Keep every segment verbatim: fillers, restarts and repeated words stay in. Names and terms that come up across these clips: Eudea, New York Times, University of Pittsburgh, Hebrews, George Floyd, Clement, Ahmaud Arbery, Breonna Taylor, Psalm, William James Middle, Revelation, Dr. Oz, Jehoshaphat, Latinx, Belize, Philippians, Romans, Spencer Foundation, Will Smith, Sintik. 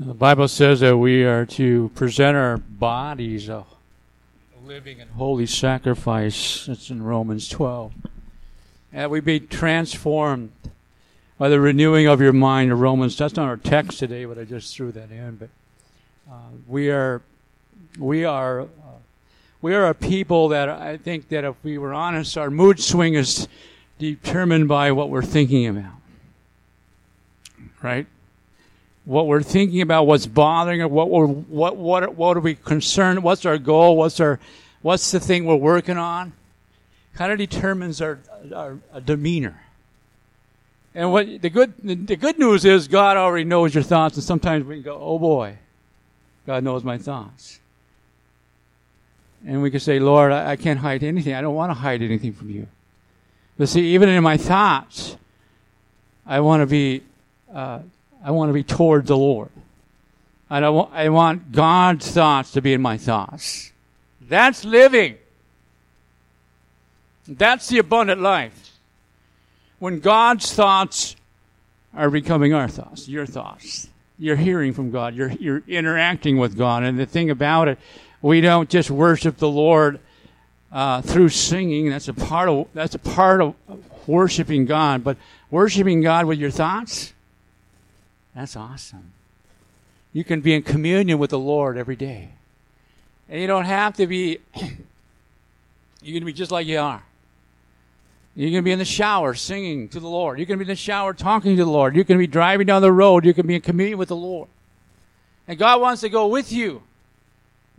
The Bible says that we are to present our bodies a living and holy sacrifice. It's in Romans twelve. And we be transformed by the renewing of your mind. Of Romans, that's not our text today, but I just threw that in. But uh, we are, we are, uh, we are a people that I think that if we were honest, our mood swing is determined by what we're thinking about. Right? What we're thinking about, what's bothering us, what we're, what what what are we concerned? What's our goal? What's our what's the thing we're working on? Kind of determines our, our our demeanor. And what the good the good news is, God already knows your thoughts, and sometimes we can go, oh boy, God knows my thoughts, and we can say, Lord, I, I can't hide anything. I don't want to hide anything from you. But see, even in my thoughts, I want to be. Uh, I want to be toward the Lord. I don't want, I want God's thoughts to be in my thoughts. That's living. That's the abundant life. When God's thoughts are becoming our thoughts, your thoughts. You're hearing from God. You're, you're interacting with God. And the thing about it, we don't just worship the Lord uh, through singing. That's a part of, that's a part of worshiping God. But worshiping God with your thoughts, that's awesome. You can be in communion with the Lord every day. And you don't have to be, you can be just like you are. You can be in the shower singing to the Lord. You can be in the shower talking to the Lord. You can be driving down the road. You can be in communion with the Lord. And God wants to go with you.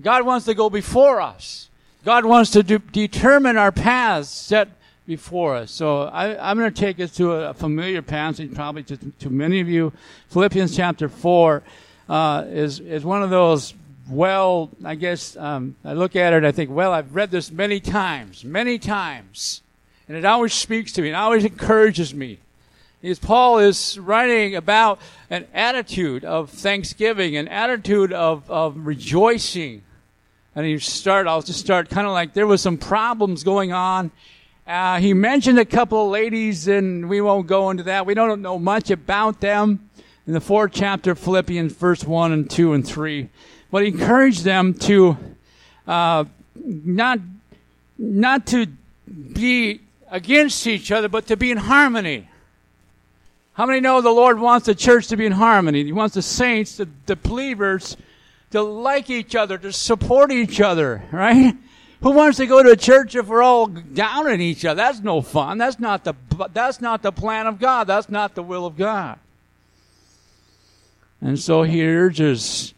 God wants to go before us. God wants to de- determine our paths set before us. So I, I'm going to take us to a familiar passage probably to, to many of you. Philippians chapter four uh, is, is one of those, well, I guess um, I look at it, I think, well, I've read this many times, many times. And it always speaks to me. It always encourages me. Because Paul is writing about an attitude of thanksgiving, an attitude of, of rejoicing. And you start, I'll just start kind of like there was some problems going on. Uh, he mentioned a couple of ladies, and we won't go into that. We don't know much about them. In the fourth chapter of Philippians, verse one and two and three. But he encouraged them to uh, not not to be against each other, but to be in harmony. How many know the Lord wants the church to be in harmony? He wants the saints, the, the believers, to like each other, to support each other, right? Who wants to go to a church if we're all down on each other? That's no fun. That's not the that's not the plan of God. That's not the will of God. And so he urges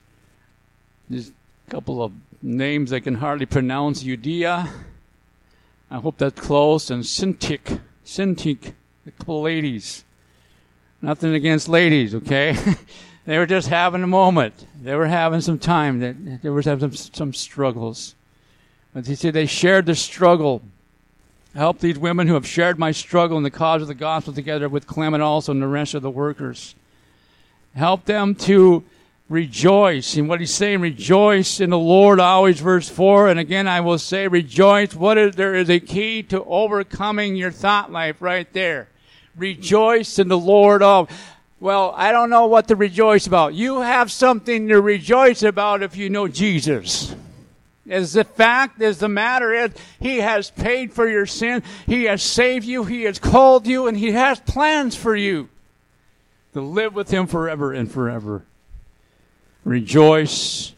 there's a couple of names I can hardly pronounce. Eudea, I hope that's close, and Sintik, Sintik, a couple of ladies. Nothing against ladies, okay? They were just having a moment. They were having some time. They, they were having some, some struggles. But he said, they shared the struggle. Help these women who have shared my struggle in the cause of the gospel together with Clement also and the rest of the workers. Help them to rejoice. And what he's saying, rejoice in the Lord always, verse four. And again, I will say, rejoice. What is, there is a key to overcoming your thought life right there. Rejoice in the Lord always. Well, I don't know what to rejoice about. You have something to rejoice about if you know Jesus. As the fact, as the matter is, he has paid for your sin, he has saved you, he has called you, and he has plans for you to live with him forever and forever. Rejoice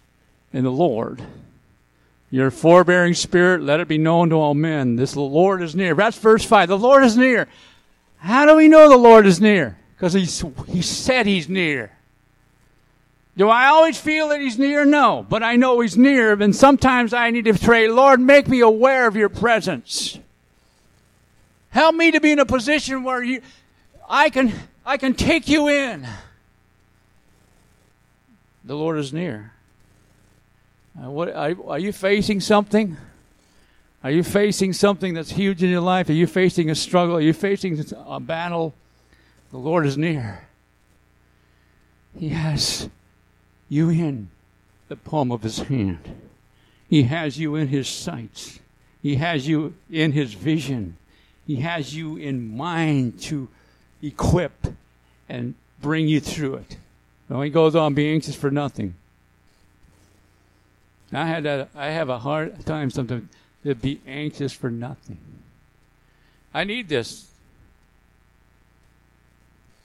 in the Lord. Your forbearing spirit, let it be known to all men. This Lord is near. That's verse five. The Lord is near. How do we know the Lord is near? Because he's, he said he's near. Do I always feel that he's near? No, but I know he's near, and sometimes I need to pray, Lord, make me aware of your presence. Help me to be in a position where you, I can, I can take you in. The Lord is near. Uh, what, are, are you facing something? Are you facing something that's huge in your life? Are you facing a struggle? Are you facing a battle? The Lord is near. He has you in the palm of his hand. He has you in his sights. He has you in his vision. He has you in mind to equip and bring you through it. So he goes on, be anxious for nothing. I had that. I have a hard time sometimes to be anxious for nothing. I need this.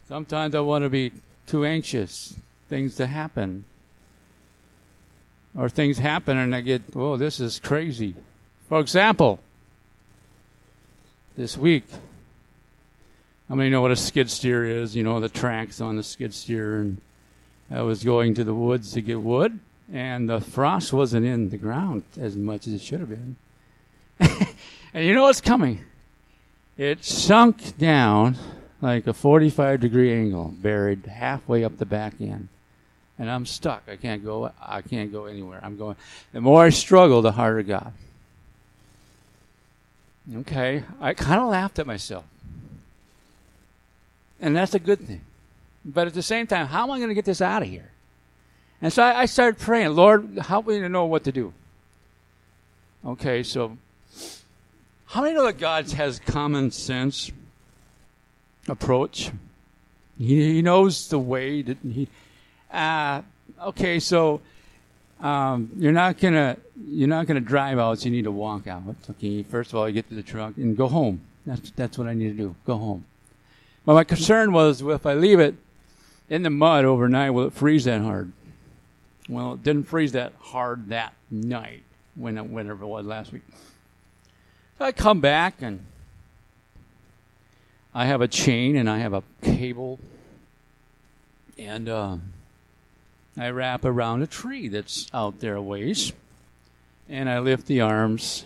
Sometimes I want to be too anxious, things to happen. Or things happen and I get, whoa, this is crazy. For example, this week, how many know what a skid steer is? You know, the tracks on the skid steer. And I was going to the woods to get wood, and the frost wasn't in the ground as much as it should have been. And you know what's coming? It sunk down like a forty-five degree angle, buried halfway up the back end. And I'm stuck. I can't go. I can't go anywhere. I'm going. The more I struggle, the harder it got. Okay. I kind of laughed at myself. And that's a good thing. But at the same time, how am I going to get this out of here? And so I, I started praying, Lord, help me to know what to do. Okay, so how many know that God has common sense approach? He, he knows the way that he... Uh, okay, so um, you're not gonna you're not gonna drive out. So you need to walk out. Okay, first of all, you get to the truck and go home. That's that's what I need to do. Go home. Well, my concern was, well, if I leave it in the mud overnight, will it freeze that hard? Well, it didn't freeze that hard that night when it, whenever it was last week. So I come back and I have a chain and I have a cable and. Uh, I wrap around a tree that's out there a ways, and I lift the arms,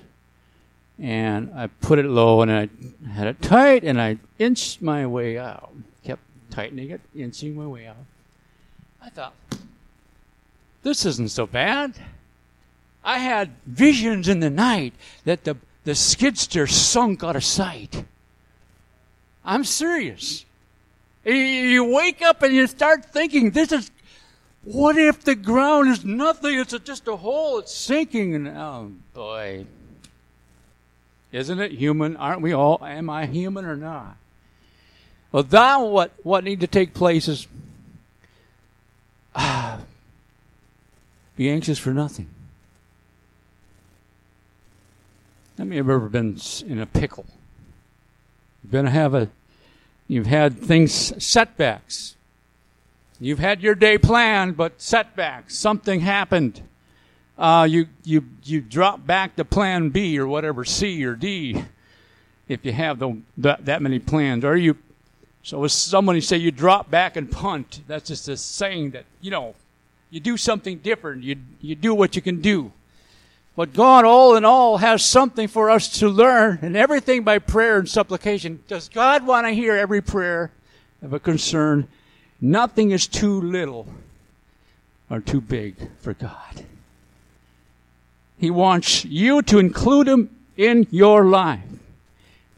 and I put it low, and I had it tight, and I inched my way out. Kept tightening it, inching my way out. I thought, this isn't so bad. I had visions in the night that the, the skid steer sunk out of sight. I'm serious. You wake up and you start thinking, this is... What if the ground is nothing? It's a, just a hole. It's sinking. And, oh, boy. Isn't it human? Aren't we all? Am I human or not? Well, that what, what need to take place is uh, be anxious for nothing. How many have ever been in a pickle? You've been have a, you've had things, setbacks. You've had your day planned, but setbacks. Something happened. Uh, you you you drop back to plan B or whatever, C or D, if you have the, that, that many plans. Or you, so if somebody say you drop back and punt, that's just a saying that, you know, you do something different. You you do what you can do. But God, all in all, has something for us to learn, and everything by prayer and supplication. Does God want to hear every prayer of a concern? Nothing is too little or too big for God. He wants you to include Him in your life.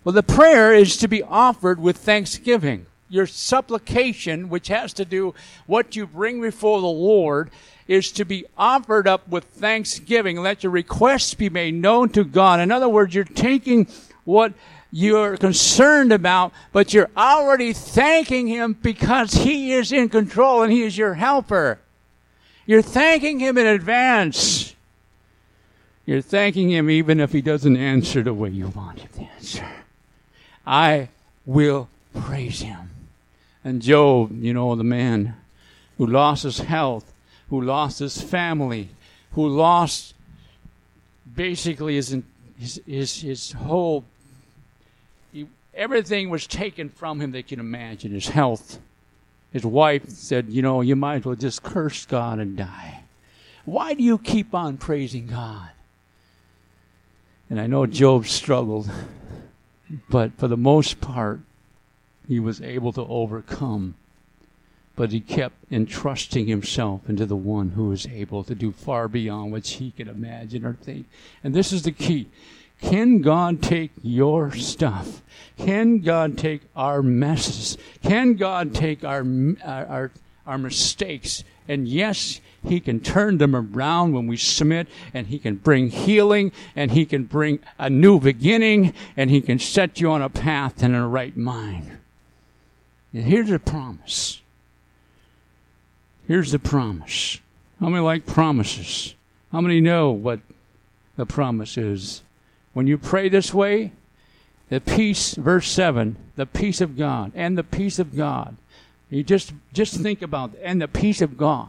Well, the prayer is to be offered with thanksgiving. Your supplication, which has to do what you bring before the Lord, is to be offered up with thanksgiving. Let your requests be made known to God. In other words, you're taking what you're concerned about, but you're already thanking Him because He is in control and He is your helper. You're thanking Him in advance. You're thanking Him even if He doesn't answer the way you want Him to answer. I will praise Him. And Job, you know, the man who lost his health, who lost his family, who lost basically his his his, his whole. Everything was taken from him that you can imagine. His health. His wife said, you know, you might as well just curse God and die. Why do you keep on praising God? And I know Job struggled, but for the most part, he was able to overcome. But he kept entrusting himself into the one who is able to do far beyond what he could imagine or think. And this is the key. Can God take your stuff? Can God take our messes? Can God take our, our our our mistakes? And yes, He can turn them around when we submit, and He can bring healing, and He can bring a new beginning, and He can set you on a path and in a right mind. And here's a promise. Here's the promise. How many like promises? How many know what the promise is? When you pray this way, the peace, verse seven, the peace of God, and the peace of God. You just, just think about it, and the peace of God.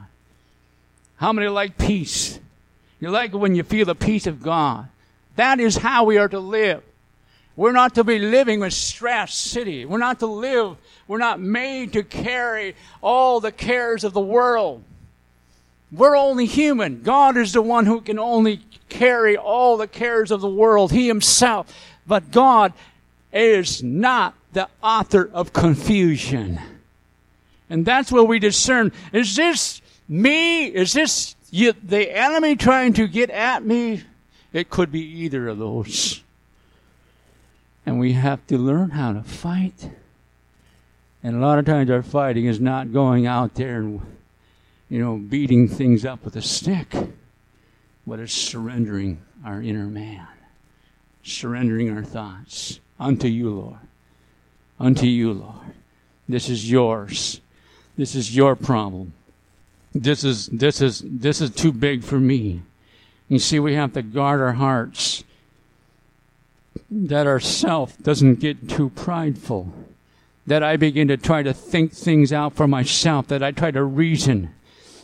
How many like peace? You like it when you feel the peace of God. That is how we are to live. We're not to be living with stress city. We're not to live. We're not made to carry all the cares of the world. We're only human. God is the one who can only carry all the cares of the world, He Himself. But God is not the author of confusion. And that's where we discern. Is this me? Is this you, the enemy trying to get at me? It could be either of those. And we have to learn how to fight. And a lot of times our fighting is not going out there and, you know, beating things up with a stick. But it's surrendering our inner man. Surrendering our thoughts. Unto you, Lord. Unto you, Lord. This is yours. This is your problem. This is, this is, this is too big for me. You see, we have to guard our hearts that our self doesn't get too prideful, that I begin to try to think things out for myself, that I try to reason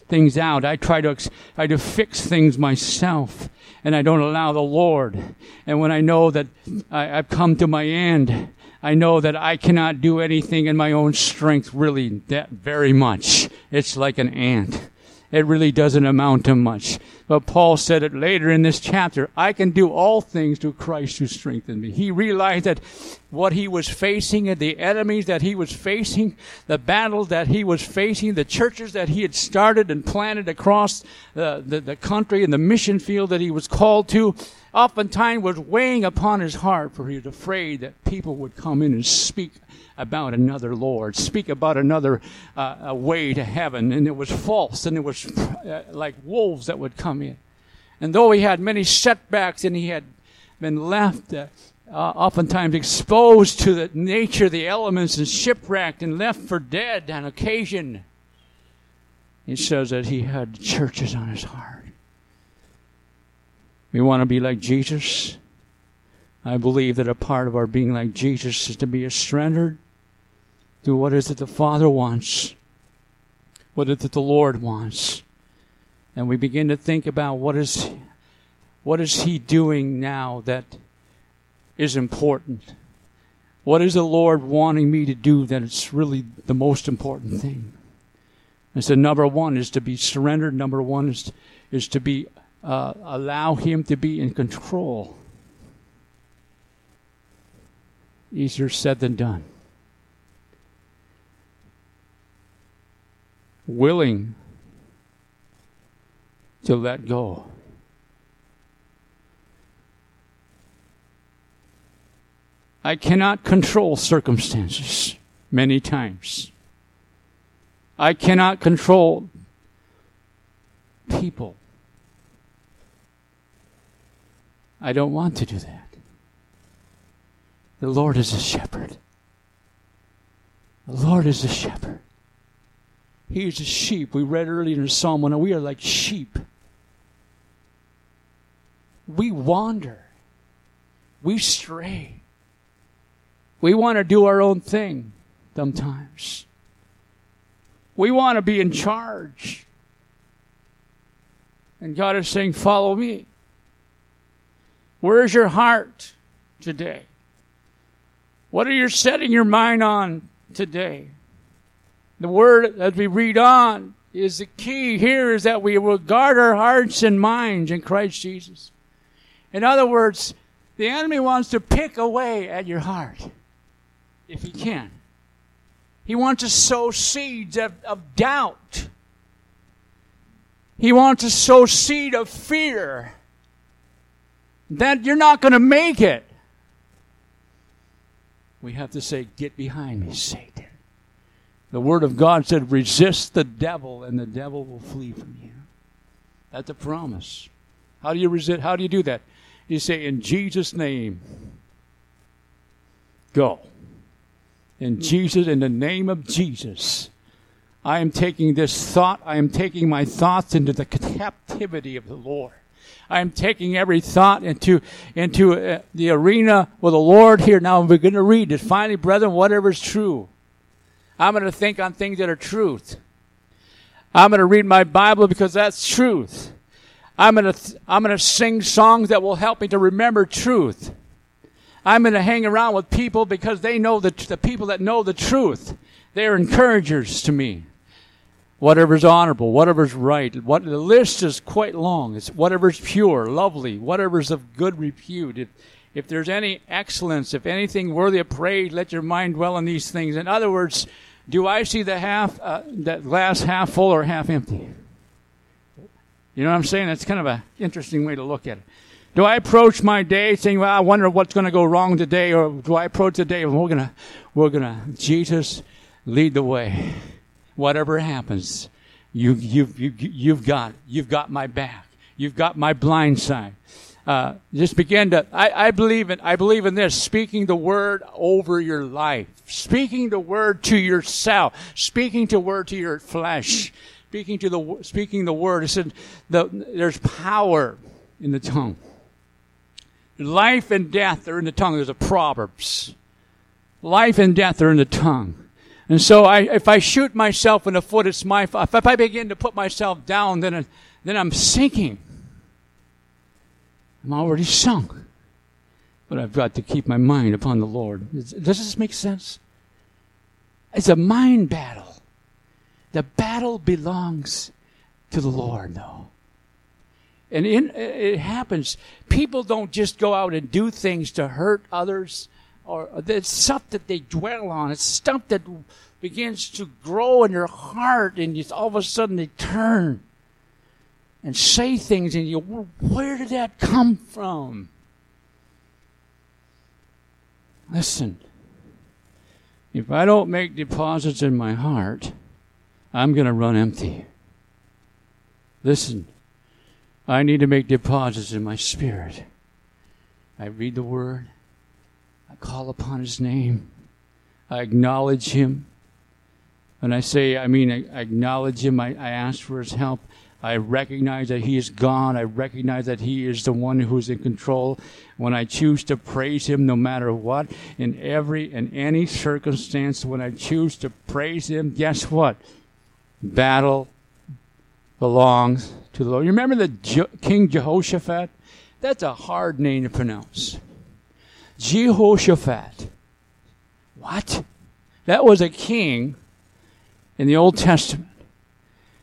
things out. I try to, I to fix things myself, and I don't allow the Lord. And when I know that I, I've come to my end, I know that I cannot do anything in my own strength really that very much. It's like an ant. It really doesn't amount to much. But Paul said it later in this chapter, I can do all things through Christ who strengthened me. He realized that what he was facing and the enemies that he was facing, the battles that he was facing, the churches that he had started and planted across the, the, the country and the mission field that he was called to, oftentimes was weighing upon his heart, for he was afraid that people would come in and speak about another Lord, speak about another uh, a way to heaven, and it was false, and it was uh, like wolves that would come in. And though he had many setbacks and he had been left uh, uh, oftentimes exposed to the nature, the elements, and shipwrecked and left for dead on occasion, it says that he had churches on his heart. We want to be like Jesus. I believe that a part of our being like Jesus is to be surrendered to what is it the Father wants, what is it the Lord wants. And we begin to think about what is, what is He doing now that is important? What is the Lord wanting me to do that is really the most important thing? And so number one is to be surrendered. Number one is, is to be uh, allow Him to be in control. Easier said than done. Willing to let go. I cannot control circumstances many times. I cannot control people. I don't want to do that. The Lord is a shepherd. The Lord is a shepherd. He is a sheep. We read earlier in Psalm one, we are like sheep. We wander. We stray. We want to do our own thing sometimes. We want to be in charge. And God is saying, follow me. Where is your heart today? What are you setting your mind on today? The word, as we read on, is the key here is that we will guard our hearts and minds in Christ Jesus. In other words, the enemy wants to pick away at your heart, if he can. He wants to sow seeds of, of doubt. He wants to sow seed of fear that you're not going to make it. We have to say, get behind me, Satan. The Word of God said, resist the devil, and the devil will flee from you. That's a promise. How do you resist? How do you do that? You say, in Jesus' name, go. In Jesus, in the name of Jesus, I am taking this thought, I am taking my thoughts into the captivity of the Lord. I am taking every thought into into uh, the arena with the Lord here. Now we're going to read it. Finally, brethren, whatever is true. I'm going to think on things that are truth. I'm going to read my Bible because that's truth. I'm going to th- I'm going to sing songs that will help me to remember truth. I'm going to hang around with people because they know the, the people that know the truth. They're encouragers to me. Whatever's honorable, whatever's right. What, the list is quite long. It's whatever's pure, lovely, whatever's of good repute. If, if there's any excellence, if anything worthy of praise, let your mind dwell on these things. In other words, do I see the half, uh, that glass half full or half empty? You know what I'm saying? That's kind of an interesting way to look at it. Do I approach my day saying, well, I wonder what's going to go wrong today? Or do I approach the day and we're going to, we're going to, Jesus, lead the way. Whatever happens, you, you've, you, you've got, you've got my back. You've got my blind side. Uh, just begin to, I, I believe in, I believe in this, speaking the word over your life, speaking the word to yourself, speaking the word to your flesh, speaking to the, speaking the word. It said the, there's power in the tongue. Life and death are in the tongue. There's a Proverbs. Life and death are in the tongue. And so I, if I shoot myself in the foot, it's my fault. If I begin to put myself down, then, I, then I'm sinking. I'm already sunk. But I've got to keep my mind upon the Lord. Does this make sense? It's a mind battle. The battle belongs to the Lord, though. And in, it happens. People don't just go out and do things to hurt others. Or the stuff that they dwell on, it's stuff that begins to grow in their heart, and it's all of a sudden they turn and say things, and you, where did that come from? Listen, if I don't make deposits in my heart, I'm going to run empty. Listen, I need to make deposits in my spirit. I read the Word. I call upon His name. I acknowledge Him. When I say, I mean, I, I acknowledge Him. I, I ask for His help. I recognize that He is God. I recognize that He is the one who is in control. When I choose to praise Him, no matter what, in every and any circumstance, when I choose to praise Him, guess what? Battle belongs to the Lord. You remember the Je- King Jehoshaphat? That's a hard name to pronounce. Jehoshaphat. What? That was a king in the Old Testament.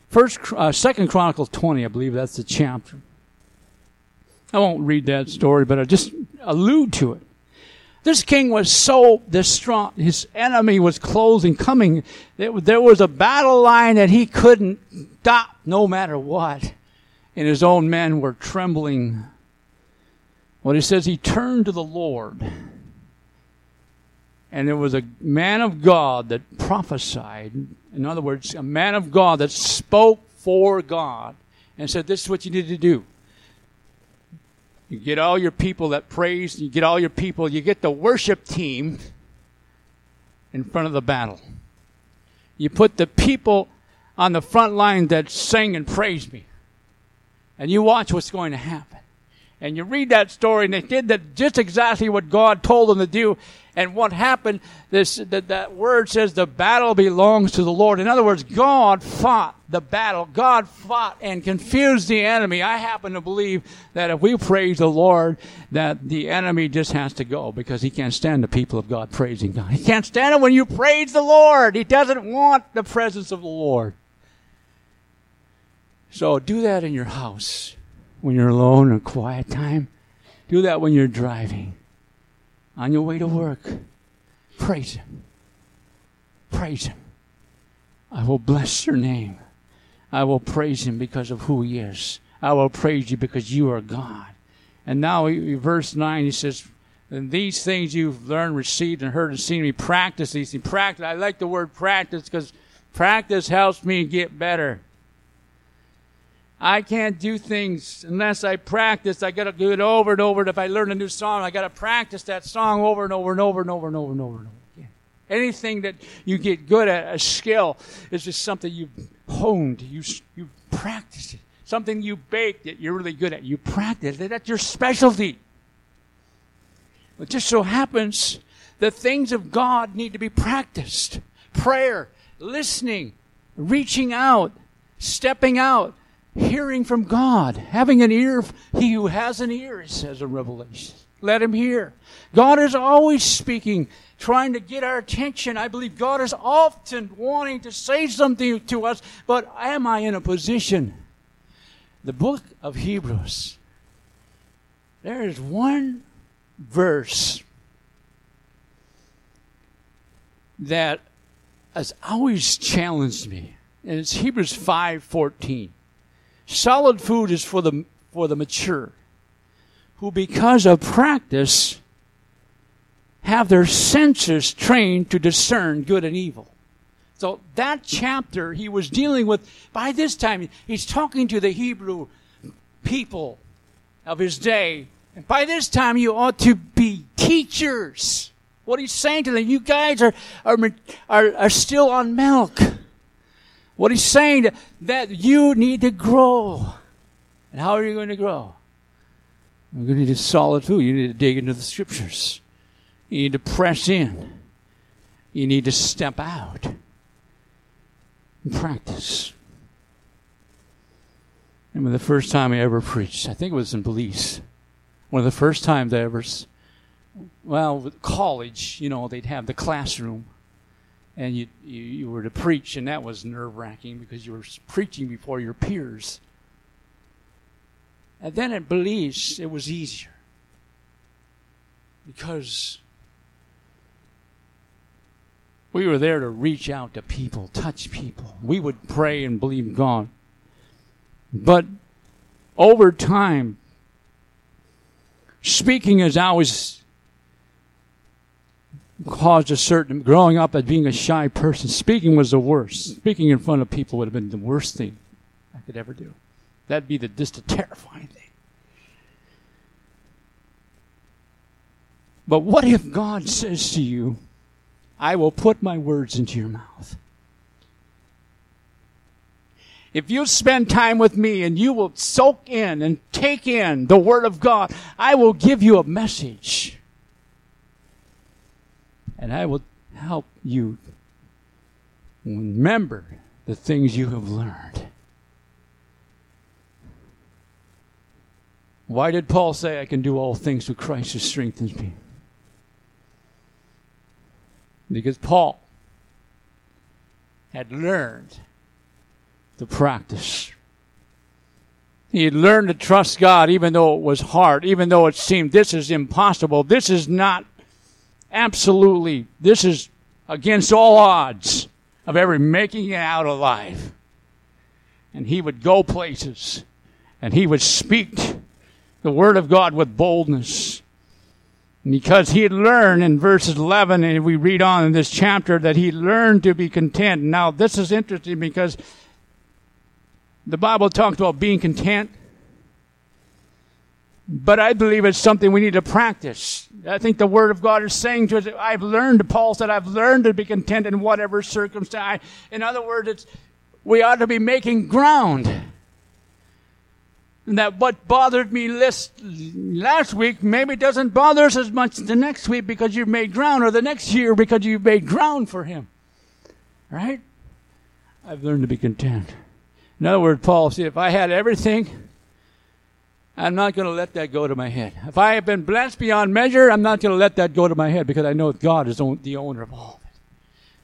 First, uh, Second Chronicles twenty, I believe that's the chapter. I won't read that story, but I just allude to it. This king was so distraught. His enemy was close and coming. There was a battle line that he couldn't stop no matter what. And his own men were trembling. Well, it says he turned to the Lord. And there was a man of God that prophesied. In other words, a man of God that spoke for God and said, this is what you need to do. You get all your people that praise. You get all your people. You get the worship team in front of the battle. You put the people on the front line that sing and praise me. And you watch what's going to happen. And you read that story, and they did that just exactly what God told them to do. And what happened, this that, that word says the battle belongs to the Lord. In other words, God fought the battle. God fought and confused the enemy. I happen to believe that if we praise the Lord, that the enemy just has to go because he can't stand the people of God praising God. He can't stand it when you praise the Lord. He doesn't want the presence of the Lord. So do that in your house. When you're alone or quiet time, do that when you're driving. On your way to work, praise Him. Praise Him. I will bless your name. I will praise Him because of who He is. I will praise you because you are God. And now, verse nine, he says, and these things you've learned, received, and heard, and seen me, practice these things. Practice. I like the word practice because practice helps me get better. I can't do things unless I practice. I got to do it over and over. And if I learn a new song, I got to practice that song over and over and over and over and over and over and over again. Anything that you get good at, a skill, is just something you've honed, you, you've practiced it. Something you baked that you're really good at. You practice it. That's your specialty. It just so happens the things of God need to be practiced. Prayer, listening, reaching out, stepping out, hearing from God, having an ear. He who has an ear, it says in Revelation, let him hear. God is always speaking, trying to get our attention. I believe God is often wanting to say something to us, but am I in a position? The book of Hebrews, there is one verse that has always challenged me, and it's Hebrews five fourteen. Solid food is for the for the mature, who because of practice have their senses trained to discern good and evil. So that chapter he was dealing with, by this time, he's talking to the Hebrew people of his day. And by this time, you ought to be teachers. What he's saying to them, you guys are, are, are, are still on milk. What he's saying, that you need to grow. And how are you going to grow? You're going to need solid food. You need to dig into the scriptures. You need to press in. You need to step out and practice. I remember the first time I ever preached, I think it was in Belize. One of the first times I ever, well, with college, you know, they'd have the classroom, and you, you, you were to preach, and that was nerve-wracking because you were preaching before your peers. And then at Belize, it was easier because we were there to reach out to people, touch people. We would pray and believe God. But over time, speaking has always caused a certain... Growing up as being a shy person, speaking was the worst. Speaking in front of people would have been the worst thing I could ever do. That'd be the, just a terrifying thing. But what if God says to you, I will put my words into your mouth. If you spend time with me and you will soak in and take in the Word of God, I will give you a message. And I will help you remember the things you have learned. Why did Paul say, I can do all things through Christ who strengthens me? Because Paul had learned to practice. He had learned to trust God even though it was hard, even though it seemed this is impossible, this is not absolutely, this is against all odds of ever making it out alive. And he would go places, and he would speak the Word of God with boldness. Because he had learned in verses eleven, and we read on in this chapter, that he learned to be content. Now, this is interesting because the Bible talks about being content. But I believe it's something we need to practice. I think the Word of God is saying to us, I've learned, Paul said, I've learned to be content in whatever circumstance. In other words, it's, we ought to be making ground. That what bothered me last week maybe doesn't bother us as much the next week because you've made ground, or the next year because you've made ground for him. Right? I've learned to be content. In other words, Paul said, if I had everything, I'm not going to let that go to my head. If I have been blessed beyond measure, I'm not going to let that go to my head because I know God is the owner of all of it.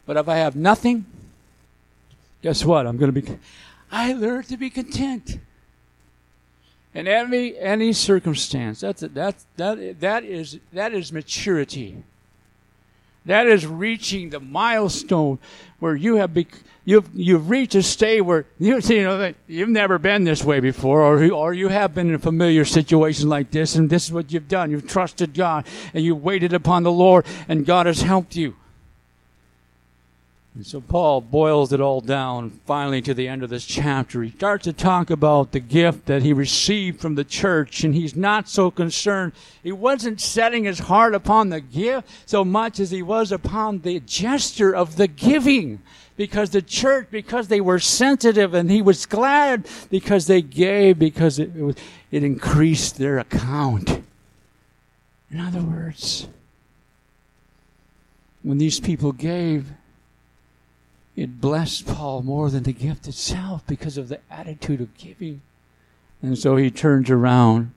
But if I have nothing, guess what? I'm going to be... I learned to be content. In every any circumstance, that's a, that's that that is that is maturity. That is reaching the milestone where you have bec- you've you've reached a state where you you know you've never been this way before, or or you have been in a familiar situation like this, and this is what you've done. You've trusted God and you've waited upon the Lord, and God has helped you. And so Paul boils it all down finally to the end of this chapter. He starts to talk about the gift that he received from the church, and he's not so concerned. He wasn't setting his heart upon the gift so much as he was upon the gesture of the giving. Because the church, because they were sensitive, and he was glad because they gave, because it, it, was, it increased their account. In other words, when these people gave, it blessed Paul more than the gift itself because of the attitude of giving. And so he turns around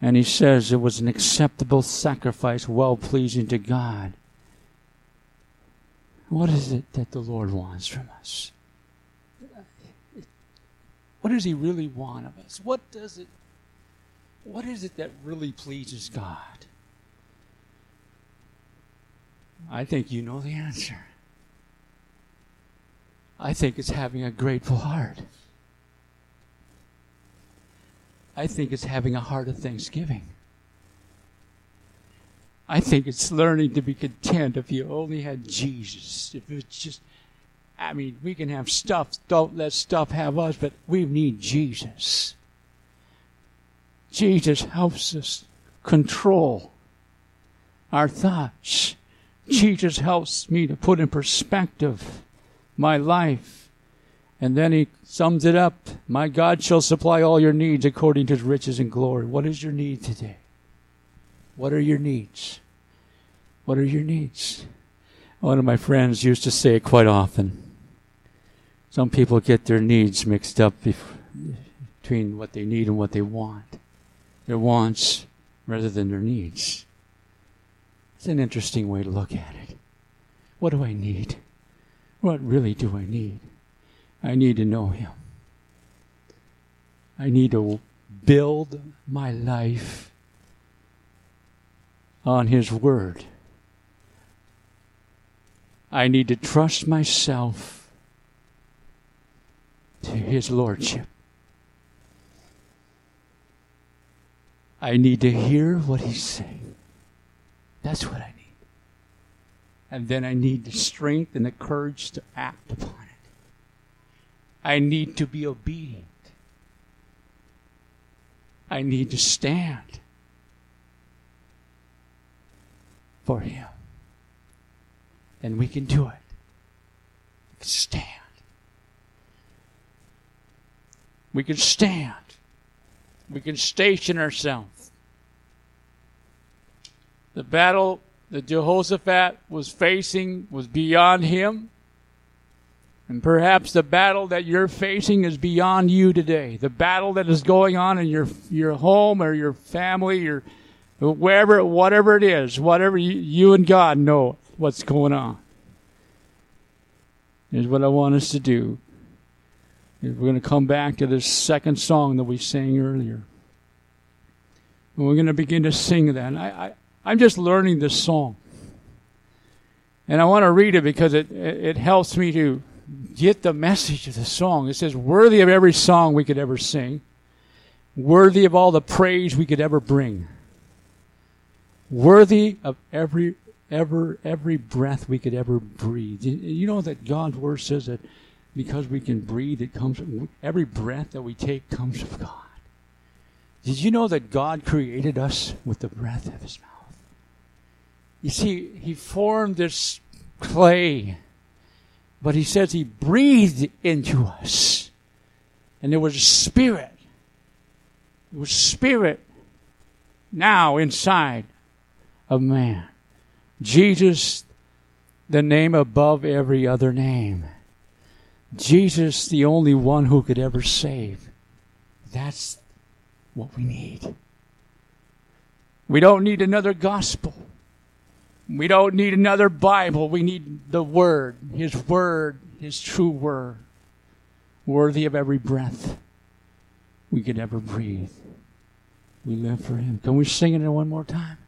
and he says it was an acceptable sacrifice, well-pleasing to God. What is it that the Lord wants from us? What does he really want of us? What does it, what is it that really pleases God? I think you know the answer. I think it's having a grateful heart. I think it's having a heart of thanksgiving. I think it's learning to be content if you only had Jesus. If it's just, I mean, we can have stuff. Don't let stuff have us, but we need Jesus. Jesus helps us control our thoughts. Jesus helps me to put in perspective my life. And then he sums it up. My God shall supply all your needs according to his riches and glory. What is your need today? What are your needs? What are your needs? One of my friends used to say it quite often. Some people get their needs mixed up between what they need and what they want. Their wants rather than their needs. It's an interesting way to look at it. What do I need? What really do I need? I need to know him. I need to build my life on his word. I need to trust myself to his lordship. I need to hear what he's saying. That's what I need. And then I need the strength and the courage to act upon it. I need to be obedient. I need to stand for him. And we can do it. We can stand. We can stand. We can station ourselves. The battle that Jehoshaphat was facing was beyond him. And perhaps the battle that you're facing is beyond you today. The battle that is going on in your your home or your family, your wherever, whatever it is, whatever you, you and God know what's going on. Here's what I want us to do. We're going to come back to this second song that we sang earlier. And we're going to begin to sing that. And I, I, I'm just learning this song. And I want to read it because it, it, it helps me to get the message of the song. It says, worthy of every song we could ever sing, worthy of all the praise we could ever bring, worthy of every, ever, every breath we could ever breathe. You know that God's word says that because we can breathe, it comes. Every breath that we take comes from God. Did you know that God created us with the breath of his mouth? You see, he formed this clay, but he says he breathed into us. And there was a spirit. There was spirit now inside of man. Jesus, the name above every other name. Jesus, the only one who could ever save. That's what we need. We don't need another gospel. We don't need another Bible. We need the Word, His Word, His true Word, worthy of every breath we could ever breathe. We live for Him. Can we sing it one more time?